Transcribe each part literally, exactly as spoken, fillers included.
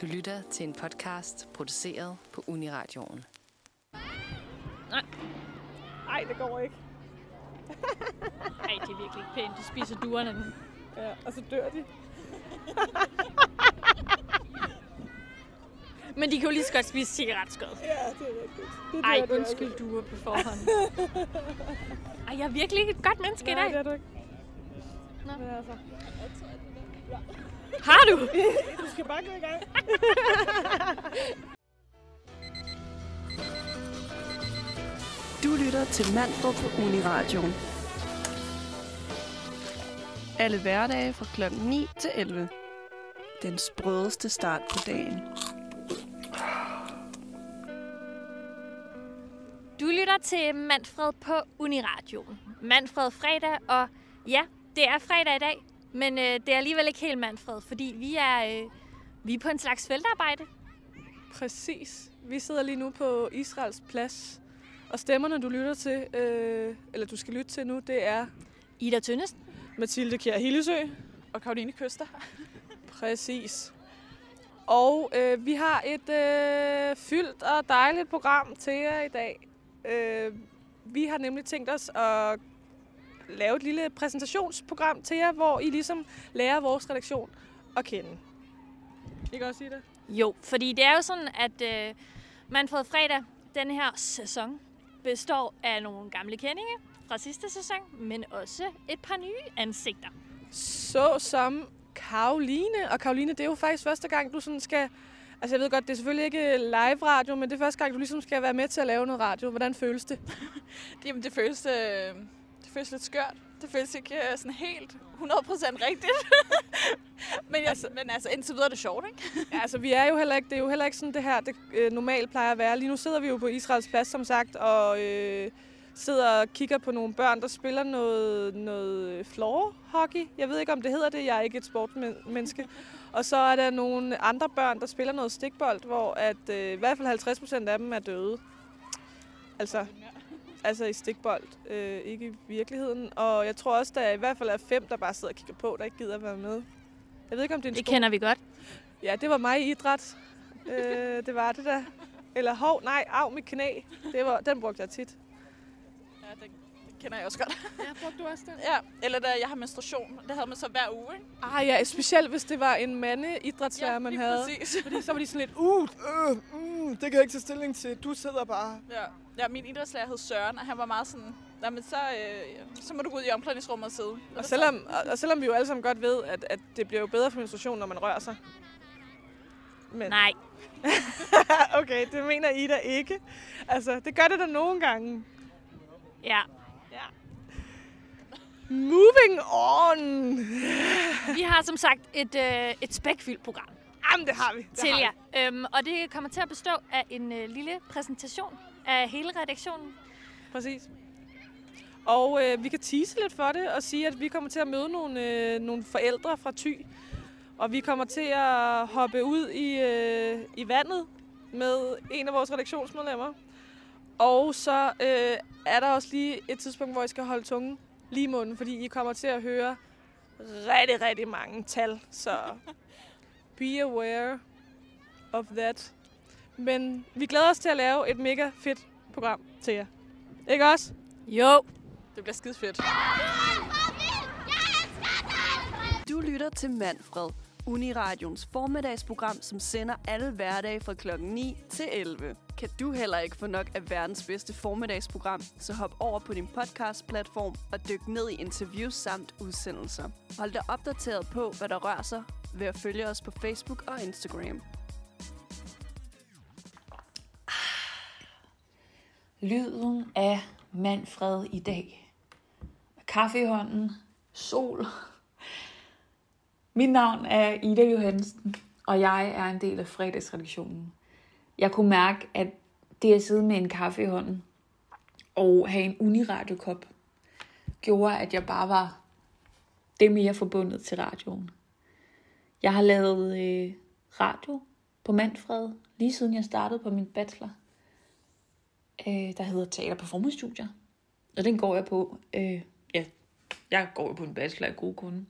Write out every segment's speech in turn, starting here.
Du lytter til en podcast produceret på Uni Radioen. Nej. Nej, det går ikke. Nej, det er virkelig ikke pænt. De spiser duerne den. Ja, og så dør de. Men de kan jo lige så godt spise cigaretskod. Ja, det er rigtigt. Det Ej, det undskyld duer på forhånd. Ej, jeg er virkelig ikke et godt menneske Nej, i dag. Nej, det er du ikke. Nå. Men altså. Har du? Du skal bare gå i gang. Du lytter til Manfred på Uni Radioen. Alle hverdage fra klokken ni til elleve. Den sprødeste start på dagen. Du lytter til Manfred på Uni Radioen. Manfred fredag, og ja, det er fredag i dag. Men øh, det er alligevel ikke helt Manfred, fordi vi er, øh, vi er på en slags feltarbejde. Præcis. Vi sidder lige nu på Israels Plads, og stemmerne, du lytter til, øh, eller du skal lytte til nu, det er Ida Tønnes, Mathilde Kær Hillesø og Caroline Køster. Præcis. Og øh, vi har et øh, fyldt og dejligt program til jer i dag. Øh, vi har nemlig tænkt os at lave et lille præsentationsprogram til jer, hvor I ligesom lærer vores redaktion at kende. Ikke også, Ida? Jo, fordi det er jo sådan, at øh, Manfred fredag, denne her sæson, består af nogle gamle kendinge fra sidste sæson, men også et par nye ansigter. Så som Caroline. Og Caroline, det er jo faktisk første gang, du sådan skal... Altså jeg ved godt, det er selvfølgelig ikke live radio, men det er første gang, du ligesom skal være med til at lave noget radio. Hvordan føles det? Jamen det føles... Øh... Det føles lidt skørt. Det føles ikke sådan helt hundrede procent rigtigt. men, jeg, altså, men altså, indtil videre er det sjovt, ikke? ja, altså, vi er jo heller ikke, det er jo heller ikke sådan det her, det øh, normalt plejer at være. Lige nu sidder vi jo på Israels Plads, som sagt, og øh, sidder og kigger på nogle børn, der spiller noget, noget floor hockey. Jeg ved ikke, om det hedder det. Jeg er ikke et sportmenneske. og så er der nogle andre børn, der spiller noget stikbold, hvor at, øh, i hvert fald halvtreds procent af dem er døde. Altså... Altså i stikbold, øh, ikke i virkeligheden. Og jeg tror også, der er i hvert fald er fem, der bare sidder og kigger på, der ikke gider at være med. Jeg ved ikke, om det er en Det sko- kender vi godt. Ja, det var mig i idræt. øh, det var det der. Eller hov, nej, af mit knæ. Det var, den brugte jeg tit. Ja, den kender jeg også godt. Ja, brugte du også den? Ja, eller da jeg har menstruation. Det havde man så hver uge, ikke? Ah ja, specielt hvis det var en mandeidrætslærer, ja, man havde. Ja, lige præcis. Fordi så var de sådan lidt, uh, uh, uh, det kan jeg ikke tage stilling til. Du sidder bare. Ja. Ja, min idrætslærer hed Søren, og han var meget sådan, men så, øh, så må du gå ud i omklædningsrummet og sidde. Og selvom, og, og selvom vi jo alle sammen godt ved, at, at det bliver jo bedre for menstruation, når man rører sig. Men. Nej. okay, det mener Ida ikke. Altså, det gør det da nogle gange. Ja. ja. Moving on! vi har som sagt et, øh, et spækfyldt program. Jamen, det har vi. Det til har jer. Øhm, og det kommer til at bestå af en øh, lille præsentation af hele redaktionen. Præcis. Og øh, vi kan tease lidt for det og sige, at vi kommer til at møde nogle, øh, nogle forældre fra Thy. Og vi kommer til at hoppe ud i, øh, i vandet med en af vores redaktionsmedlemmer. Og så øh, er der også lige et tidspunkt, hvor I skal holde tungen lige i munden, fordi I kommer til at høre rigtig, rigtig mange tal. Så be aware of that. Men vi glæder os til at lave et mega fedt program til jer. Ikke også? Jo. Det bliver skide fedt. Du lytter til Manfred, Uni Radions formiddagsprogram, som sender alle hverdage fra klokken ni til elleve. Kan du heller ikke få nok af verdens bedste formiddagsprogram, så hop over på din podcastplatform og dyk ned i interviews samt udsendelser. Hold dig opdateret på, hvad der rører sig ved at følge os på Facebook og Instagram. Lyden af Manfred i dag. Kaffe i hånden. Sol. Mit navn er Ida Johansen, og jeg er en del af fredagsredaktionen. Jeg kunne mærke, at det at sidde med en kaffe i hånden og have en uniradiokop, gjorde, at jeg bare var det mere forbundet til radioen. Jeg har lavet radio på Manfred, lige siden jeg startede på min bachelor, der hedder Teater- og Performance-studier. Og den går jeg på. Øh, ja, jeg går jo på en bachelor af gode kunde.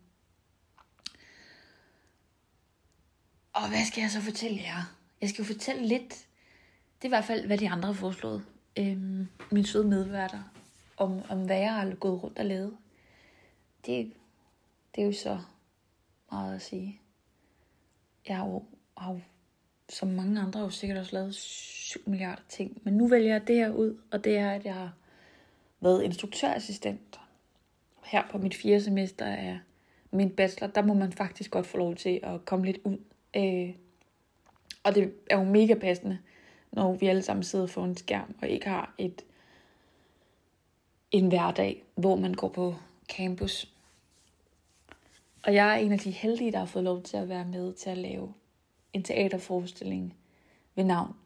Og hvad skal jeg så fortælle jer? Jeg skal jo fortælle lidt. Det er i hvert fald, hvad de andre har foreslået. Øhm, min søde medværter. Om, om hvad jeg har gået rundt og lavet. Det, det er jo så meget at sige. Jeg har jo, har jo som mange andre jo sikkert også lavet syv milliarder ting. Men nu vælger jeg det her ud. Og det er, at jeg har været instruktørassistent. Her på mit fjerde semester af min bachelor. Der må man faktisk godt få lov til at komme lidt ud. Øh, og det er jo mega passende, når vi alle sammen sidder foran en skærm og ikke har et en hverdag, hvor man går på campus. Og jeg er en af de heldige, der har fået lov til at være med til at lave en teaterforestilling ved navn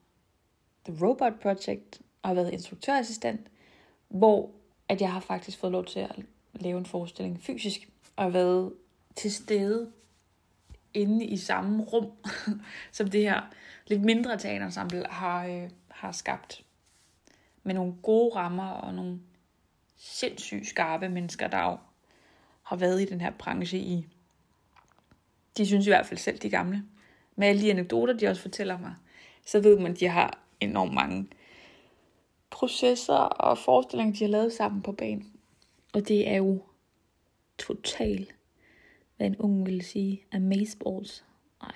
The Robot Project, og har været instruktørassistent, hvor at jeg har faktisk fået lov til at lave en forestilling fysisk, og har været til stede inde i samme rum, som det her lidt mindre teaterensemble har, øh, har skabt. Med nogle gode rammer og nogle sindssygt skarpe mennesker, der jo har været i den her branche i. De synes i hvert fald selv, de gamle. Med alle de anekdoter, de også fortæller mig, så ved man, at de har enormt mange processer og forestillinger, de har lavet sammen på banen. Og det er jo totalt, hvad en unge ville sige, amazeballs. Nej,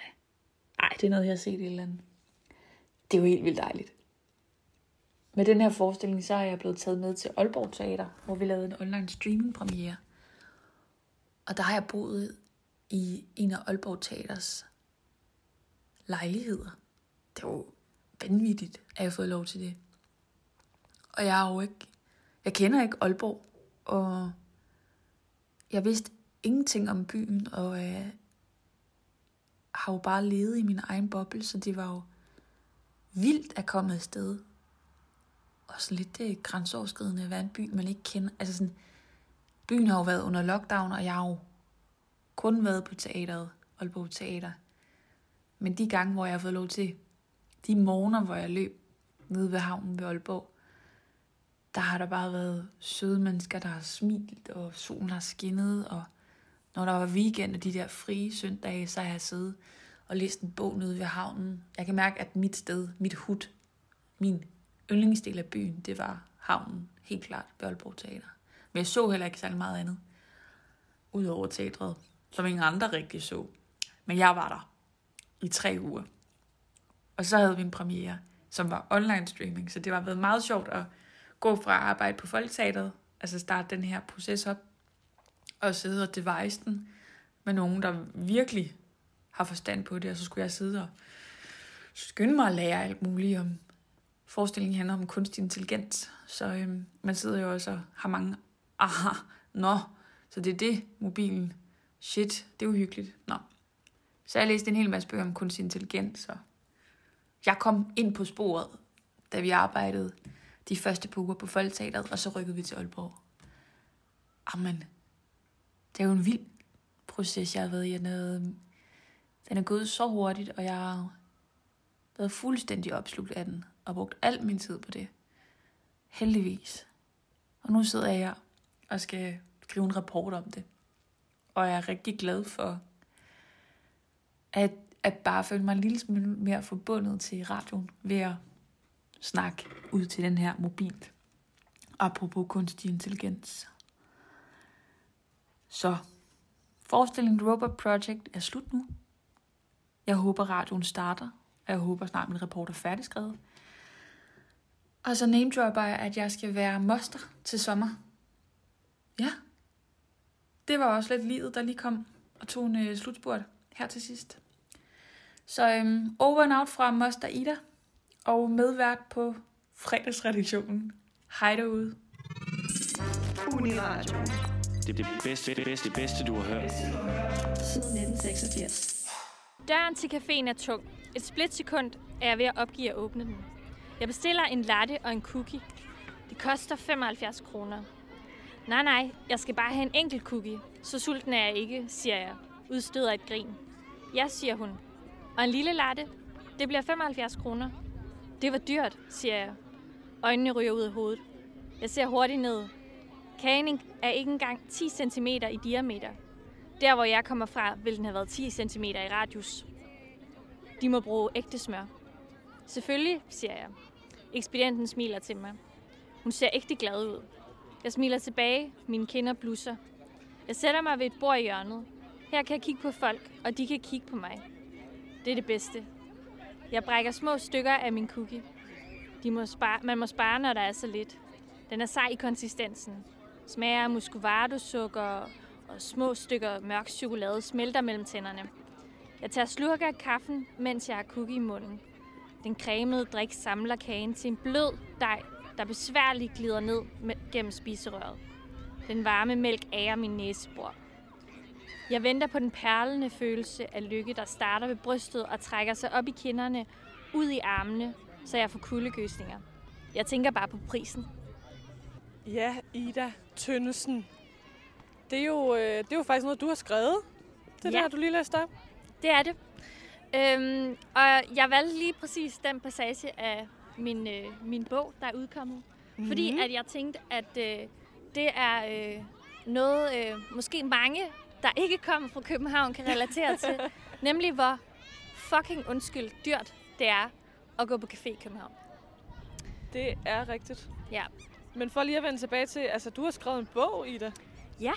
nej, det er noget, jeg har set i et eller andet. Det er jo helt vildt dejligt. Med den her forestilling, så er jeg blevet taget med til Aalborg Teater, hvor vi lavede en online streaming premiere. Og der har jeg boet i en af Aalborg Teaters lejligheder. Det var jo vanvittigt, at jeg har fået lov til det. Og jeg har jo ikke, jeg kender ikke Aalborg, og jeg vidste ingenting om byen, og øh, har jo bare levet i min egen boble, så det var jo vildt at komme afsted. Og så lidt det grænseoverskridende at være en by, man ikke kender. Altså sådan, byen har jo været under lockdown, og jeg har jo kun været på teateret, Aalborg Teater. Men de gange, hvor jeg har fået lov til, de morgener, hvor jeg løb nede ved havnen ved Aalborg, der har der bare været søde mennesker, der har smilt, og solen har skinnet, og når der var weekend og de der frie søndage, så har jeg siddet og læst en bog nede ved havnen. Jeg kan mærke, at mit sted, mit hut, min yndlingsdel af byen, det var havnen, helt klart, ved Aalborg Teater. Men jeg så heller ikke særlig meget andet, udover teatret, som ingen andre rigtig så. Men jeg var der i tre uger. Og så havde vi en premiere, som var online streaming, så det var været meget sjovt at gå fra at arbejde på Folketeateret, altså starte den her proces op, og sidde og device den med nogen, der virkelig har forstand på det, og så skulle jeg sidde og skynde mig at lære alt muligt om. Forestillingen handler om kunstig intelligens, så øhm, man sidder jo også og har mange, aha, nå, no, så det er det, mobilen, shit, det er uhyggeligt, nå. No. Så jeg læste en hel masse bøger om kunstig intelligens, og jeg kom ind på sporet, da vi arbejdede de første par uger på Folketeateret, og så rykkede vi til Aalborg. Amen, det er jo en vild proces, jeg har været i. Den er gået så hurtigt, og jeg har været fuldstændig opslugt af den, og brugt al min tid på det. Heldigvis. Og nu sidder jeg her, og skal skrive en rapport om det. Og jeg er rigtig glad for, at, at bare føle mig en lille smule mere forbundet til radioen, ved at snak ud til den her mobil. Apropos kunstig intelligens. Så forestillingen The Robot Project er slut nu. Jeg håber radioen starter, og jeg håber snart min rapport er færdigskrevet. Og så namedropper jeg, at jeg skal være moster til sommer. Ja. Det var også lidt livet, der lige kom og tog en øh, slutspurt her til sidst. Så øhm, over and out fra moster Ida. Og medvært på fredagsredaktionen. Hej derude. Uni Radio. Det er det bedste, det bedste, det bedste, du har hørt. Siden nitten seksogfirs. Døren til caféen er tung. Et splitsekund er jeg ved at opgive at åbne den. Jeg bestiller en latte og en cookie. Det koster femoghalvfjerds kroner. Nej, nej, jeg skal bare have en enkelt cookie. Så sulten er jeg ikke, siger jeg. Udstøder et grin. Ja, siger hun. Og en lille latte. Det bliver femoghalvfjerds kroner. Det var dyrt, siger jeg. Øjnene ryger ud af hovedet. Jeg ser hurtigt ned. Kagen er ikke engang ti centimeter i diameter. Der, hvor jeg kommer fra, ville den have været ti centimeter i radius. De må bruge ægte smør. Selvfølgelig, siger jeg. Ekspedienten smiler til mig. Hun ser ægte glad ud. Jeg smiler tilbage. Mine kinder blusser. Jeg sætter mig ved et bord i hjørnet. Her kan jeg kigge på folk, og de kan kigge på mig. Det er det bedste. Jeg brækker små stykker af min cookie. De må spare, man må spare, når der er så lidt. Den er sej i konsistensen. Smager af muscovado-sukker og små stykker mørk chokolade smelter mellem tænderne. Jeg tager slurker af kaffen, mens jeg har cookie i munden. Den cremede drik samler kagen til en blød dej, der besværligt glider ned gennem spiserøret. Den varme mælk ærer min næsebor. Jeg venter på den perlende følelse af lykke, der starter ved brystet og trækker sig op i kinderne, ud i armene, så jeg får kuldegysninger. Jeg tænker bare på prisen. Ja, Ida Tønnesen. Det er jo, det er jo faktisk noget, du har skrevet. Det ja. Der, du lige læste op. Det er det. Øhm, og jeg valgte lige præcis den passage af min, øh, min bog, der er udkommet. Mm-hmm. Fordi at jeg tænkte, at øh, det er øh, noget, øh, måske mange, der ikke kommer fra København, kan relatere til. Nemlig, hvor fucking undskyld dyrt det er at gå på café i København. Det er rigtigt. Ja. Men for lige at vende tilbage til, altså du har skrevet en bog, Ida. Ja.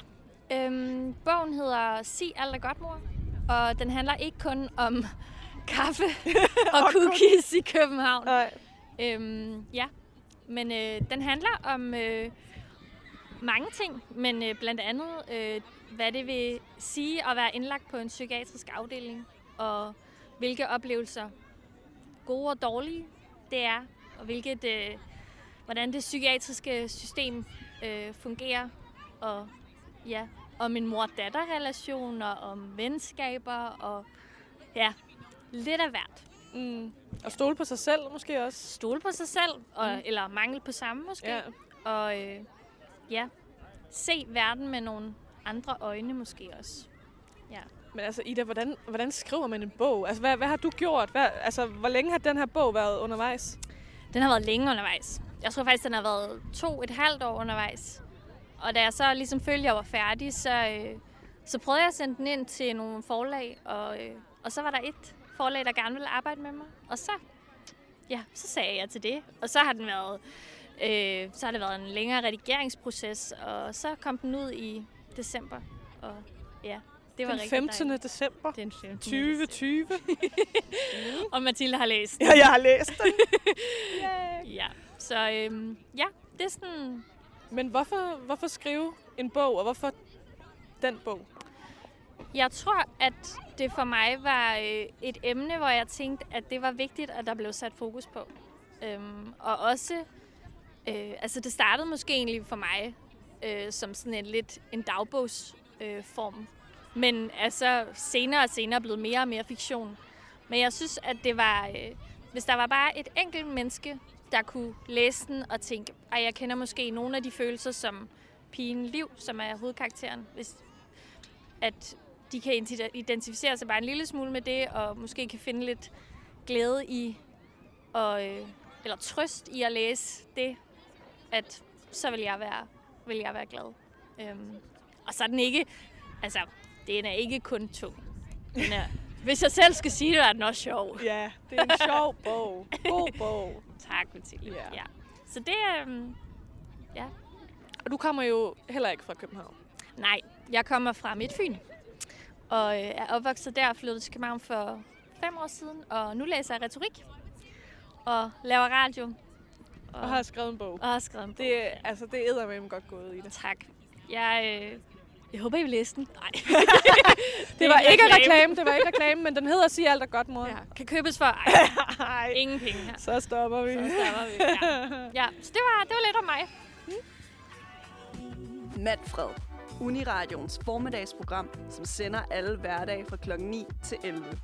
Øhm, bogen hedder Sig aldrig godt, mor. Og den handler ikke kun om kaffe og cookies i København. Øhm, ja, men øh, den handler om øh, mange ting, men øh, blandt andet, øh, hvad det vil sige at være indlagt på en psykiatrisk afdeling, og hvilke oplevelser, gode og dårlige, det er, og hvilket, øh, hvordan det psykiatriske system øh, fungerer, og ja... om en mor-datter-relation, og om venskaber, og ja, lidt af hvert. Mm. Og stole på sig selv måske også? Stole på sig selv, og, mm. eller mangel på samme måske. Ja. Og øh, ja, se verden med nogle andre øjne måske også. Ja. Men altså Ida, hvordan, hvordan skriver man en bog? Altså hvad, hvad har du gjort? Hvad, altså hvor længe har den her bog været undervejs? Den har været længe undervejs. Jeg tror faktisk, den har været to et halvt år undervejs. Og da jeg så ligesom følte, at jeg var færdig, så, øh, så prøvede jeg at sende den ind til nogle forlag. Og, øh, og så var der et forlag, der gerne ville arbejde med mig. Og så, ja, så sagde jeg til det. Og så har, den været, øh, så har det været en længere redigeringsproces. Og så kom den ud i december. Og ja, det var den femtende december. Den femtende tyve tyve. Og Mathilde har læst den. Ja, jeg har læst den. Ja, så øh, ja, det er sådan... Men hvorfor, hvorfor skrive en bog, og hvorfor den bog? Jeg tror, at det for mig var et emne, hvor jeg tænkte, at det var vigtigt, at der blev sat fokus på. Øhm, og også, øh, altså det startede måske egentlig for mig øh, som sådan en lidt en dagbogsform. Øh, Men altså senere og senere blevet mere og mere fiktion. Men jeg synes, at det var, øh, hvis der var bare et enkelt menneske, der kunne læse den og tænke, at jeg kender måske nogle af de følelser, som pigen Liv, som er hovedkarakteren, hvis, at de kan identificere sig bare en lille smule med det, og måske kan finde lidt glæde i, og, eller trøst i at læse det, at så vil jeg være, vil jeg være glad. Øhm, og så er den ikke, altså, den er ikke kun tung. Den er, hvis jeg selv skal sige det, er den også sjov. Ja, det er en sjov bog. God bog. Tak, Mathilde. Ja. Ja. Så det er... Øhm, ja. Og du kommer jo heller ikke fra København. Nej, jeg kommer fra Midtfyn. Og øh, er opvokset der og flyttet til København for fem år siden. Og nu læser jeg retorik. Og laver radio. Og, og har skrevet en bog. Og har skrevet en bog. Det, altså, det er eddermame godt gået, Ida. Tak. Jeg... Øh, Jeg håber, I vil læse den. Nej. det, det var ikke reklame. reklame, det var ikke reklame, men den hedder Sig alt er godt, mor. Ja. Kan købes for ej. Ingen penge her. Så stopper vi. Så stopper vi, ja. Ja, så det var, det var lidt om mig. Hmm? Manfred, Uni Radioens formiddagsprogram, som sender alle hverdage fra klokken ni til elleve.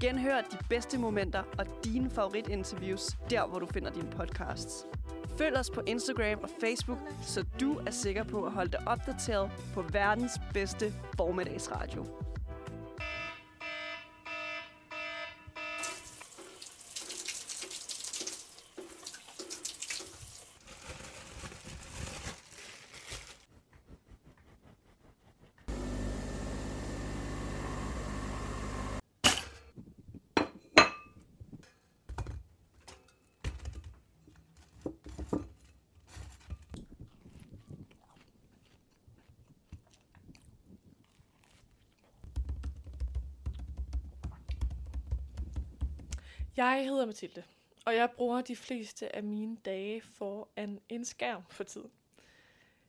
Genhør de bedste momenter og dine favoritinterviews, der hvor du finder dine podcasts. Følg os på Instagram og Facebook, så du er sikker på at holde dig opdateret på verdens bedste formiddagsradio. Jeg hedder Mathilde, og jeg bruger de fleste af mine dage foran en skærm for tiden.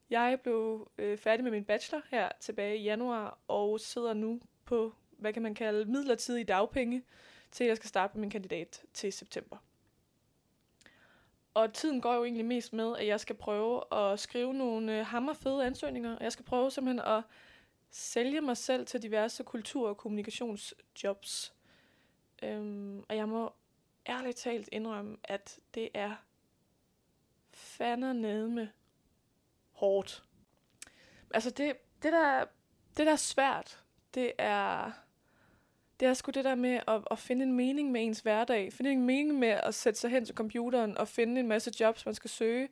Jeg blev øh, færdig med min bachelor her tilbage i januar, og sidder nu på, hvad kan man kalde, midlertidige dagpenge, til jeg skal starte på min kandidat til september. Og tiden går jo egentlig mest med, at jeg skal prøve at skrive nogle øh, hammerfede ansøgninger, og jeg skal prøve simpelthen at sælge mig selv til diverse kultur- og kommunikationsjobs. Øhm, og jeg må ærligt talt indrømme, at det er fandernedme hårdt. Altså det, det, der, det der er svært, det er, det er sgu det der med at, at finde en mening med ens hverdag. Finde en mening med at sætte sig hen til computeren og finde en masse jobs, man skal søge.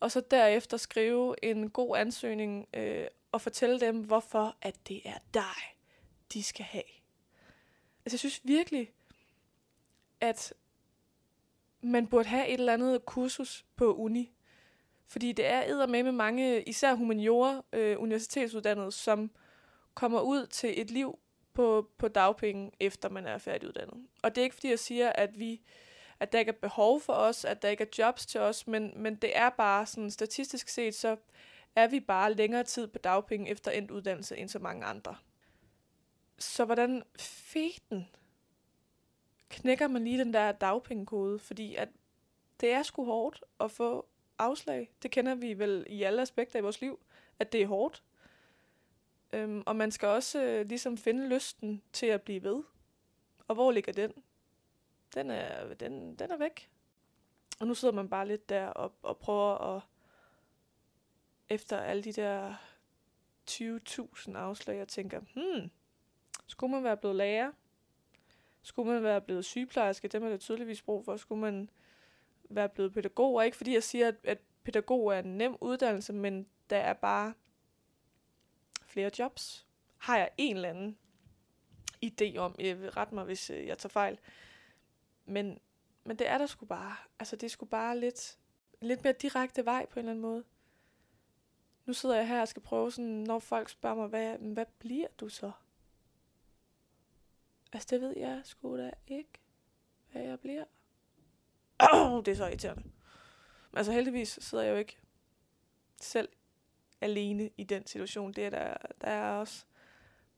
Og så derefter skrive en god ansøgning øh, og fortælle dem, hvorfor at det er dig, de skal have. Altså jeg synes virkelig, at man burde have et eller andet kursus på uni. Fordi det er eddermame med mange, især humaniorer, øh, universitetsuddannede, som kommer ud til et liv på, på dagpenge, efter man er færdiguddannet. Og det er ikke fordi, jeg siger, at, vi, at der ikke er behov for os, at der ikke er jobs til os, men, men det er bare sådan, statistisk set, så er vi bare længere tid på dagpenge efter endt uddannelse end så mange andre. Så hvordan feten knækker man lige den der dagpengekode? Fordi at det er sgu hårdt at få afslag. Det kender vi vel i alle aspekter i vores liv, at det er hårdt. Øhm, og man skal også øh, ligesom finde lysten til at blive ved. Og hvor ligger den? Den er, den, den er væk. Og nu sidder man bare lidt der og, og prøver at, efter alle de der tyve tusind afslag, og tænker, hmm, skulle man være blevet lærer? Skulle man være blevet sygeplejerske? Dem er der tydeligvis brug for. Skulle man være blevet pædagog? Og ikke fordi jeg siger, at, at pædagog er en nem uddannelse, men der er bare flere jobs. Har jeg en eller anden idé om, jeg vil rette mig, hvis jeg tager fejl. Men, men det er der sgu bare. Altså det er sgu bare lidt, lidt mere direkte vej på en eller anden måde. Nu sidder jeg her og skal prøve sådan, når folk spørger mig, hvad, hvad bliver du så? Altså det ved jeg sgu da ikke, hvad jeg bliver. Oh, det er så irriterende. Men altså heldigvis sidder jeg jo ikke selv alene i den situation. Det er der, der er også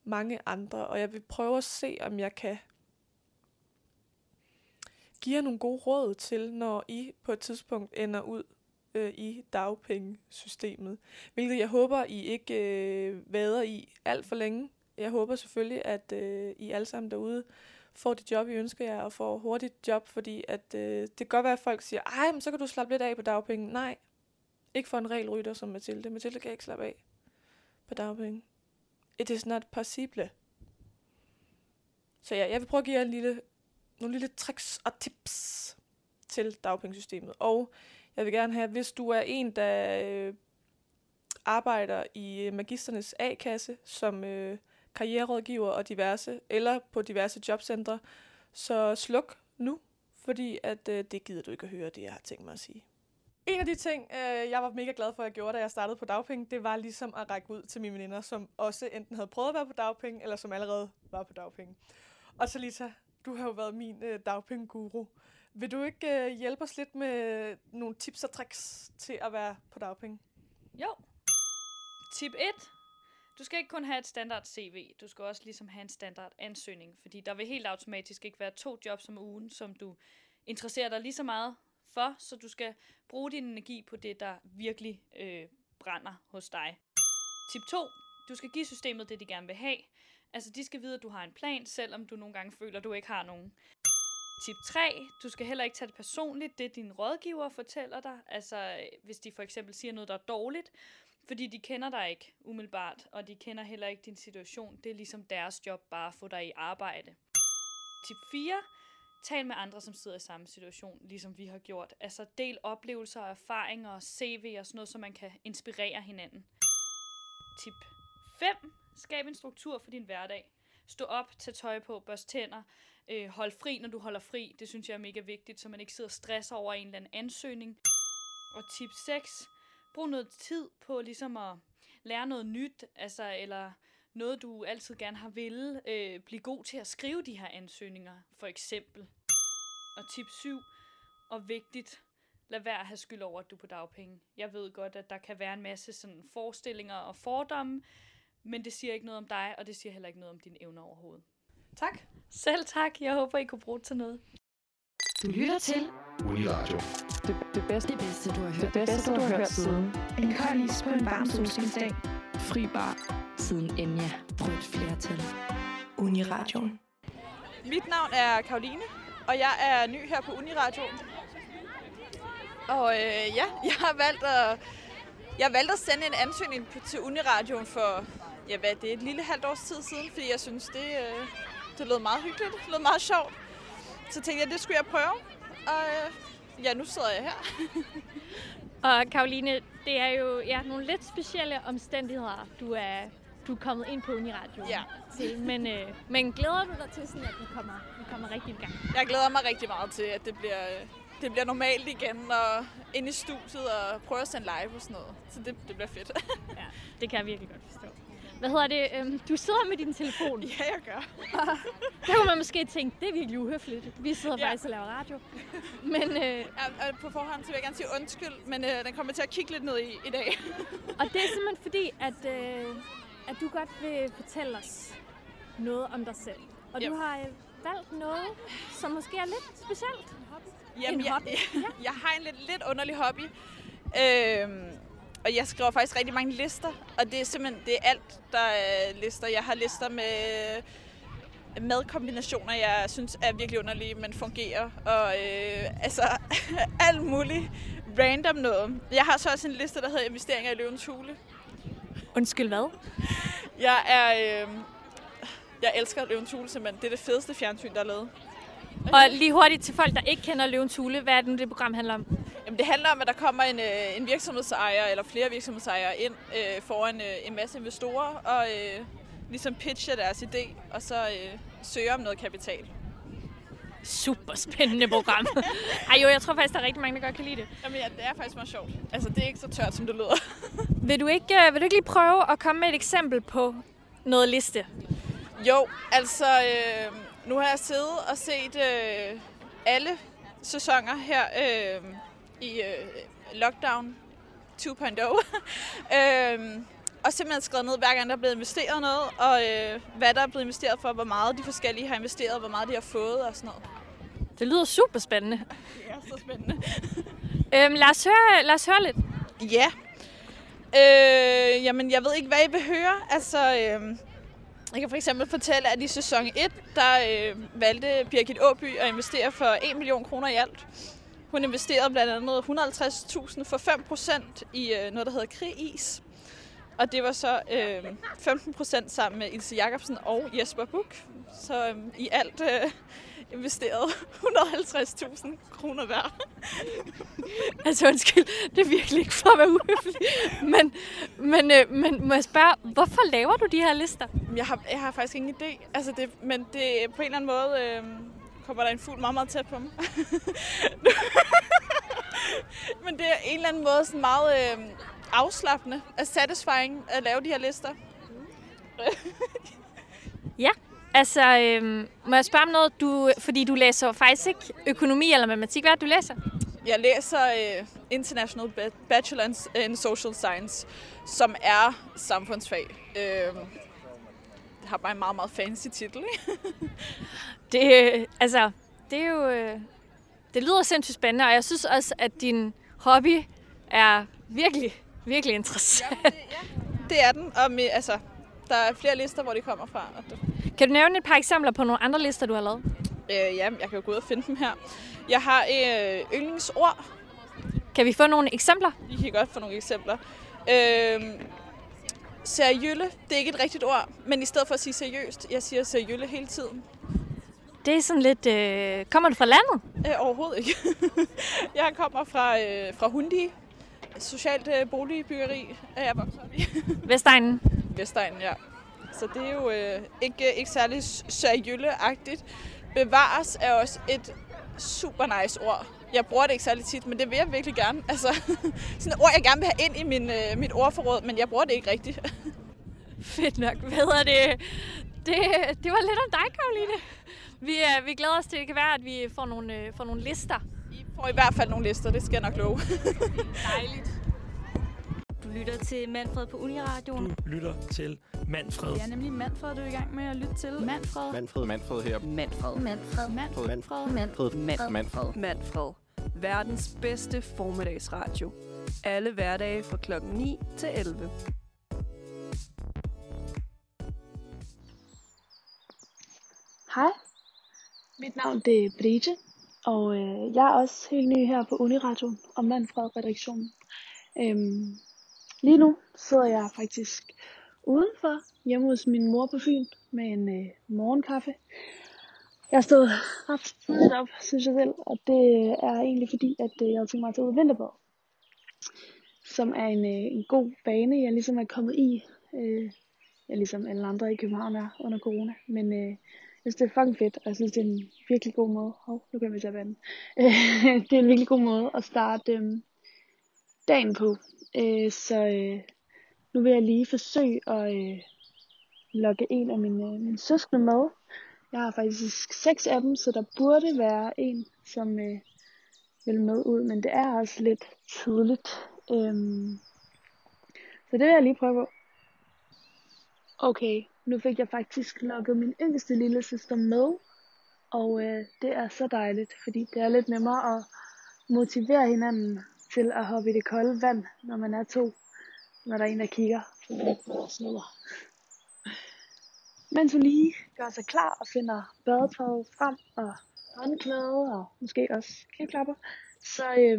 mange andre, og jeg vil prøve at se, om jeg kan give jer nogle gode råd til, når I på et tidspunkt ender ud øh, i dagpengesystemet. Hvilket jeg håber, I ikke øh, vader i alt for længe. Jeg håber selvfølgelig, at øh, I alle sammen derude får det job, I ønsker jer, og får hurtigt job, fordi at, øh, det kan godt være, at folk siger, ej, men så kan du slappe lidt af på dagpenge. Nej, ikke for en regelrytter som Mathilde. Mathilde kan ikke slappe af på dagpenge. It is not possible. Så ja, jeg vil prøve at give jer en lille, nogle lille tricks og tips til dagpengesystemet. Og jeg vil gerne have, hvis du er en, der øh, arbejder i Magisternes A-kasse, som Øh, karriererådgiver og diverse, eller på diverse jobcentre, så sluk nu, fordi at, øh, det gider du ikke at høre, det jeg har tænkt mig at sige. En af de ting, øh, jeg var mega glad for, at jeg gjorde, da jeg startede på dagpenge, det var ligesom at række ud til mine veninder, som også enten havde prøvet at være på dagpenge, eller som allerede var på dagpenge. Og så Lisa, du har jo været min øh, dagpengeguru. Vil du ikke øh, hjælpe os lidt med nogle tips og tricks til at være på dagpenge? Jo. Tip et. Du skal ikke kun have et standard C V, du skal også ligesom have en standard ansøgning, fordi der vil helt automatisk ikke være to jobs om ugen, som du interesserer dig lige så meget for, så du skal bruge din energi på det, der virkelig øh, brænder hos dig. Tip to. Du skal give systemet det, de gerne vil have. Altså de skal vide, at du har en plan, selvom du nogle gange føler, at du ikke har nogen. Tip tre. Du skal heller ikke tage det personligt, det din rådgiver fortæller dig, altså hvis de for eksempel siger noget, der er dårligt. Fordi de kender dig ikke umiddelbart, og de kender heller ikke din situation. Det er ligesom deres job bare at få dig i arbejde. Tip fire. Tal med andre, som sidder i samme situation, ligesom vi har gjort. Altså del oplevelser, erfaringer og C V og sådan noget, så man kan inspirere hinanden. Tip fem. Skab en struktur for din hverdag. Stå op, tag tøj på, børst tænder, øh, hold fri, når du holder fri. Det synes jeg er mega vigtigt, så man ikke sidder og stresser over en eller anden ansøgning. Og tip seks. Brug noget tid på ligesom at lære noget nyt, altså, eller noget, du altid gerne har ville. Øh, blive god til at skrive de her ansøgninger, for eksempel. Og tip syv, og vigtigt, lad være at have skyld over, at du er på dagpenge. Jeg ved godt, at der kan være en masse sådan forestillinger og fordomme, men det siger ikke noget om dig, og det siger heller ikke noget om dine evner overhovedet. Tak. Selv tak. Jeg håber, I kunne bruge det til noget. Du lytter til Uni Radio. Det, det bedste, det bedste, du har hørt. Det bedste, du har hørt siden. En kold is på en varm solskinsdag. Fri bar. Siden Enya. Rødt flertal. Uni Radioen. Mit navn er Caroline, og jeg er ny her på Uni Radioen. Og øh, ja, jeg har valgt at, jeg valgte at sende en ansøgning til Uni Radioen for, ja, hvad, det er et lille halvt års tid siden, fordi jeg synes, det, øh, det lød meget hyggeligt, det lød meget sjovt. Så tænkte jeg, det skulle jeg prøve, og øh, ja, nu sidder jeg her. Og Caroline, det er jo ja, nogle lidt specielle omstændigheder, du er, du er kommet ind på Uni Radioen ja. til, men, øh, men glæder du dig til, sådan, at vi kommer, vi kommer rigtig i gang? Jeg glæder mig rigtig meget til, at det bliver... Øh, Det bliver normalt igen, og ind i studiet og prøve at sende live og sådan noget. Så det, det bliver fedt. Ja, det kan jeg virkelig godt forstå. Hvad hedder det? Du sidder med din telefon. Ja, jeg gør. Og der kunne man måske tænke, det er virkelig uhøfligt. Vi sidder ja. faktisk og laver radio. Men, øh... ja, på forhånd så vil jeg gerne sige undskyld, men øh, den kommer til at kigge lidt ned i i dag. Og det er simpelthen fordi, at, øh, at du godt vil fortælle os noget om dig selv. Og yep. du har øh, valgt noget, som måske er lidt specielt. Jamen, jeg, jeg har en lidt, lidt underlig hobby, øhm, og jeg skriver faktisk rigtig mange lister, og det er simpelthen det er alt, der er lister. Jeg har lister med madkombinationer, jeg synes er virkelig underlige, men fungerer, og øh, altså alt muligt random noget. Jeg har så også en liste, der hedder Investeringer i Løvens Hule. Undskyld, hvad? Jeg er, øh, jeg elsker Løvens Hule simpelthen. Det er det fedeste fjernsyn, der er lavet. Og lige hurtigt til folk, der ikke kender Løvens Hule, hvad er det nu, det program handler om? Jamen, det handler om, at der kommer en, en virksomhedsejer eller flere virksomhedsejere ind øh, foran øh, en masse investorer og øh, ligesom pitcher deres idé og så øh, søger om noget kapital. Super spændende program. Ej jo, jeg tror faktisk, der er rigtig mange, der godt kan lide det. Jamen ja, det er faktisk meget sjovt. Altså, det er ikke så tørt, som det lyder. Vil du ikke, øh, vil du ikke lige prøve at komme med et eksempel på noget liste? Jo, altså... Øh, Nu har jeg siddet og set øh, alle sæsoner her øh, i øh, Lockdown to punkt nul, øh, og simpelthen skrevet ned, hver gang der er blevet investeret noget, og øh, hvad der er blevet investeret for, hvor meget de forskellige har investeret, hvor meget de har fået og sådan noget. Det lyder super spændende. Det er så spændende. øhm, lad, os høre, lad os høre lidt. Ja. Øh, jamen, jeg ved ikke, hvad I vil høre. Altså... Øh, Jeg kan for eksempel fortælle, at i sæson et, der øh, valgte Birgit Åby at investere for en million kroner i alt. Hun investerede blandt andet et hundrede og halvtreds tusind for fem procent i øh, noget, der hedder Kriis. Og det var så øh, femten procent sammen med Ilse Jacobsen og Jesper Buch. Så øh, i alt øh, investerede et hundrede og halvtreds tusind kroner hver. Altså undskyld, det er virkelig ikke for at være uhøflig. Men, men, øh, men må jeg spørge, hvorfor laver du de her lister? Jeg har, jeg har faktisk ingen idé, altså det, men det, på en eller anden måde øh, kommer der en fugl meget, meget tæt på mig. Men det er en eller anden måde sådan meget øh, afslappende og satisfying at lave de her lister. Ja, altså øh, må jeg spørge om noget, du, fordi du læser faktisk ikke økonomi eller matematik, hvad er det, du læser? Jeg læser øh, International Bachelor in Social Science, som er samfundsfag. Øh, Det har bare en meget, meget fancy titel, ikke? det, altså, det er jo... Det lyder sindssygt spændende, og jeg synes også, at din hobby er virkelig, virkelig interessant. Ja, det, ja. det er den, og med, altså, der er flere lister, hvor de kommer fra. Kan du nævne et par eksempler på nogle andre lister, du har lavet? Øh, ja, jeg kan jo gå ud og finde dem her. Jeg har øh, yndlingsord. Kan vi få nogle eksempler? I kan godt få nogle eksempler. Øh, Seriølle, det er ikke et rigtigt ord, men i stedet for at sige seriøst, jeg siger seriølle hele tiden. Det er sådan lidt... Øh, kommer du fra landet? Øh, overhovedet ikke. Jeg kommer fra, øh, fra Hundi, socialt øh, boligbyggeri, er jeg vokset op i. Vestegnen? Vestegnen, ja. Så det er jo øh, ikke, ikke særlig seriølle-agtigt. Bevares er også et super nice ord. Jeg bruger det ikke særlig tit, men det vil jeg virkelig gerne. Altså, sådan et ord, jeg gerne vil have ind i min, øh, mit ordforråd, men jeg bruger det ikke rigtigt. Fedt nok. Hvad hedder det? det, det var lidt om dig, Caroline. Vi, vi glæder os til, det kan være, at vi får nogle, får nogle lister. I får i hvert fald nogle lister, det skal jeg nok love. Dejligt. Du lytter til Manfred på Uni Radioen. Du lytter til Manfred. Det er nemlig Manfred, du er i gang med at lytte til. Manfred. Manfred. Manfred her. Manfred. Manfred. Manfred. Manfred. Manfred. Manfred. Manfred. Manfred. Verdens bedste formiddagsradio. Alle hverdage fra klokken ni til elleve. Hej. Mit navn er Britje, og øh, jeg er også helt ny her på Uni Radioen og Manfred-redaktionen. Øhm, lige nu sidder jeg faktisk udenfor hjemme hos min mor på Fyn med en øh, morgenkaffe. Jeg stod ret tidligt op, synes jeg selv, og det er egentlig fordi, at øh, jeg har tænkt mig at tage ud i Vinterborg, som er en, øh, en god bane, jeg ligesom er kommet i. Øh, jeg ligesom alle andre i København er under corona, men... Øh, Jeg synes, det er fucking fedt, og jeg synes, det er en virkelig god måde. Hov, nu kan vi tage vand. Det er en virkelig god måde at starte øhm, dagen på. Øh, så øh, nu vil jeg lige forsøge at øh, lokke en af mine, øh, mine søskende med. Jeg har faktisk seks af dem, så der burde være en, som øh, vil med ud. Men det er også lidt tidligt. Øh, så det vil jeg lige prøve på. Okay. Nu fik jeg faktisk lukket min yngste lille søster med, og øh, det er så dejligt, fordi det er lidt nemmere at motivere hinanden til at hoppe i det kolde vand, når man er to, når der er en, der kigger. Mens hun lige gør sig klar og finder badetøjet frem og håndklæde og måske også kæbeklapper, så øh,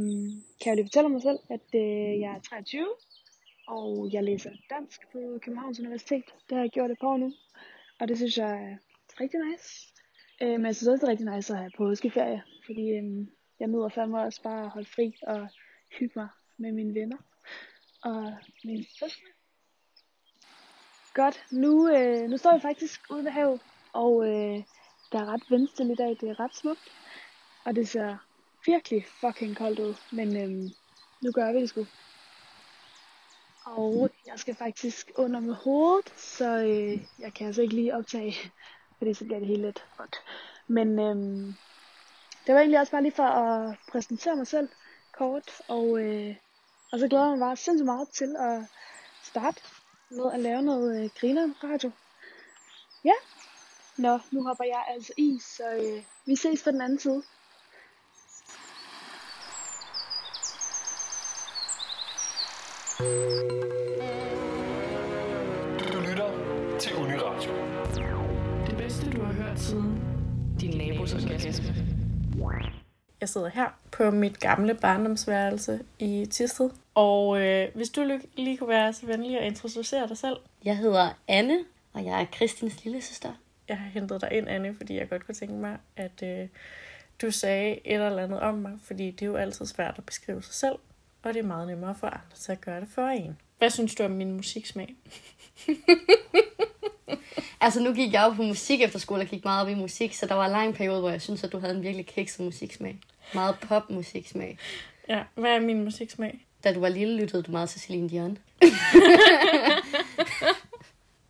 kan jeg lige fortælle mig selv, at øh, jeg er treogtyve. Og jeg læser dansk på Københavns Universitet. Det har jeg gjort et par år nu. Og det synes jeg er rigtig nice. Øh, men jeg synes også, det er rigtig nice at have påskeferie. Fordi øh, jeg nyder fandme også bare at holde fri og hygge mig med mine venner. Og min søster. Godt, nu, øh, nu står vi faktisk ude ved havet. Og øh, der er ret vindstille i dag. Det er ret smukt. Og det ser virkelig fucking koldt ud. Men øh, nu gør vi det sgu. Og jeg skal faktisk under med hovedet, så øh, jeg kan altså ikke lige optage, fordi så bliver det helt lidt godt. Men øh, det var egentlig også bare lige for at præsentere mig selv kort, og, øh, og så glæder jeg mig bare sindssygt meget til at starte med at lave noget øh, griner radio. Ja, nå, nu hopper jeg altså i, så øh, vi ses på den anden side. Jeg sidder her på mit gamle barndomsværelse i Thisted. Og øh, hvis du lige kunne være så venlig at introducere dig selv. Jeg hedder Anne, og jeg er Kristins lillesøster. Jeg har hentet dig ind, Anne, fordi jeg godt kunne tænke mig, at øh, du sagde et eller andet om mig. Fordi det er jo altid svært at beskrive sig selv, og det er meget nemmere for andre til at gøre det for en. Hvad synes du om min musiksmag? Altså nu gik jeg jo på musik efter skole og gik meget op i musik, så der var en lang periode, hvor jeg synes at du havde en virkelig kikset musiksmag. Meget popmusiksmag. Ja, hvad er min musiksmag? Da du var lille, lyttede du meget til Celine Dion.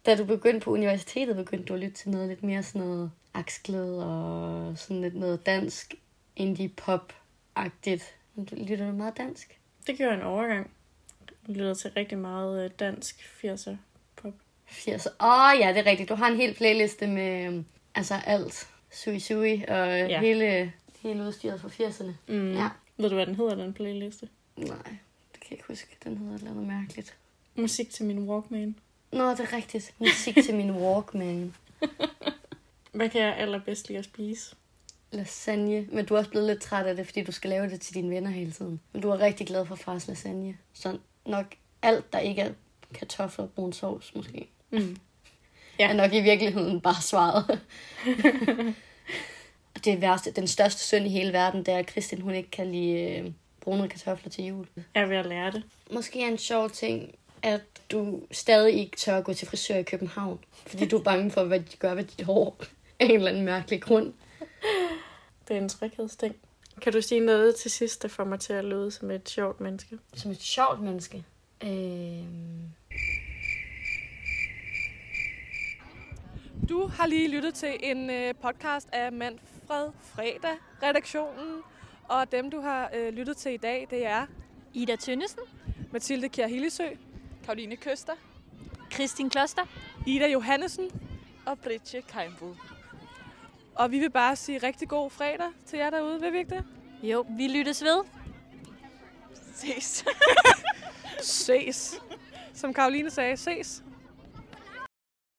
Da du begyndte på universitetet, begyndte du at lytte til noget lidt mere sådan noget Aksglød og sådan lidt noget dansk indie-pop-agtigt. Du lyttede meget dansk? Det gjorde en overgang. Jeg lyttede til rigtig meget dansk firser. firs. Åh oh, ja, det er rigtigt. Du har en hel playliste med altså alt. Sui Sui og ja. hele, hele udstyret fra firserne. Mm. Ja. Ved du, hvad den hedder, den playliste? Nej, det kan jeg ikke huske. Den hedder et eller andet mærkeligt. Musik til min Walkman. Nå, det er rigtigt. Musik til min Walkman. Hvad kan jeg allerbedst lide at spise? Lasagne. Men du er også blevet lidt træt af det, fordi du skal lave det til dine venner hele tiden. Men du er rigtig glad for fars lasagne. Så nok alt, der ikke er kartofler og brun sovs, måske. Mm. Ja. Er nok i virkeligheden bare svaret. Det værste, den største synd i hele verden, det er, at Kristin hun ikke kan lide brune kartofler til jul. Jeg vil lære det. Måske er en sjov ting, at du stadig ikke tør at gå til frisør i København, fordi du er bange for, hvad de gør ved dit hår af en eller anden mærkelig grund. Det er en tryghedsting. Kan du sige noget til sidst, der får mig til at lyde som et sjovt menneske? Som et sjovt menneske? Øh... Du har lige lyttet til en podcast af Manfred Fredag, redaktionen. Og dem, du har øh, lyttet til i dag, det er Ida Tønnesen, Mathilde Kær Hillesø, Caroline Køster, Kristin Kloster, Ida Johansen og Britje Kajnbud. Og vi vil bare sige rigtig god fredag til jer derude, vil vi ikke det? Jo, vi lyttes ved. Ses. Ses. Som Caroline sagde, ses.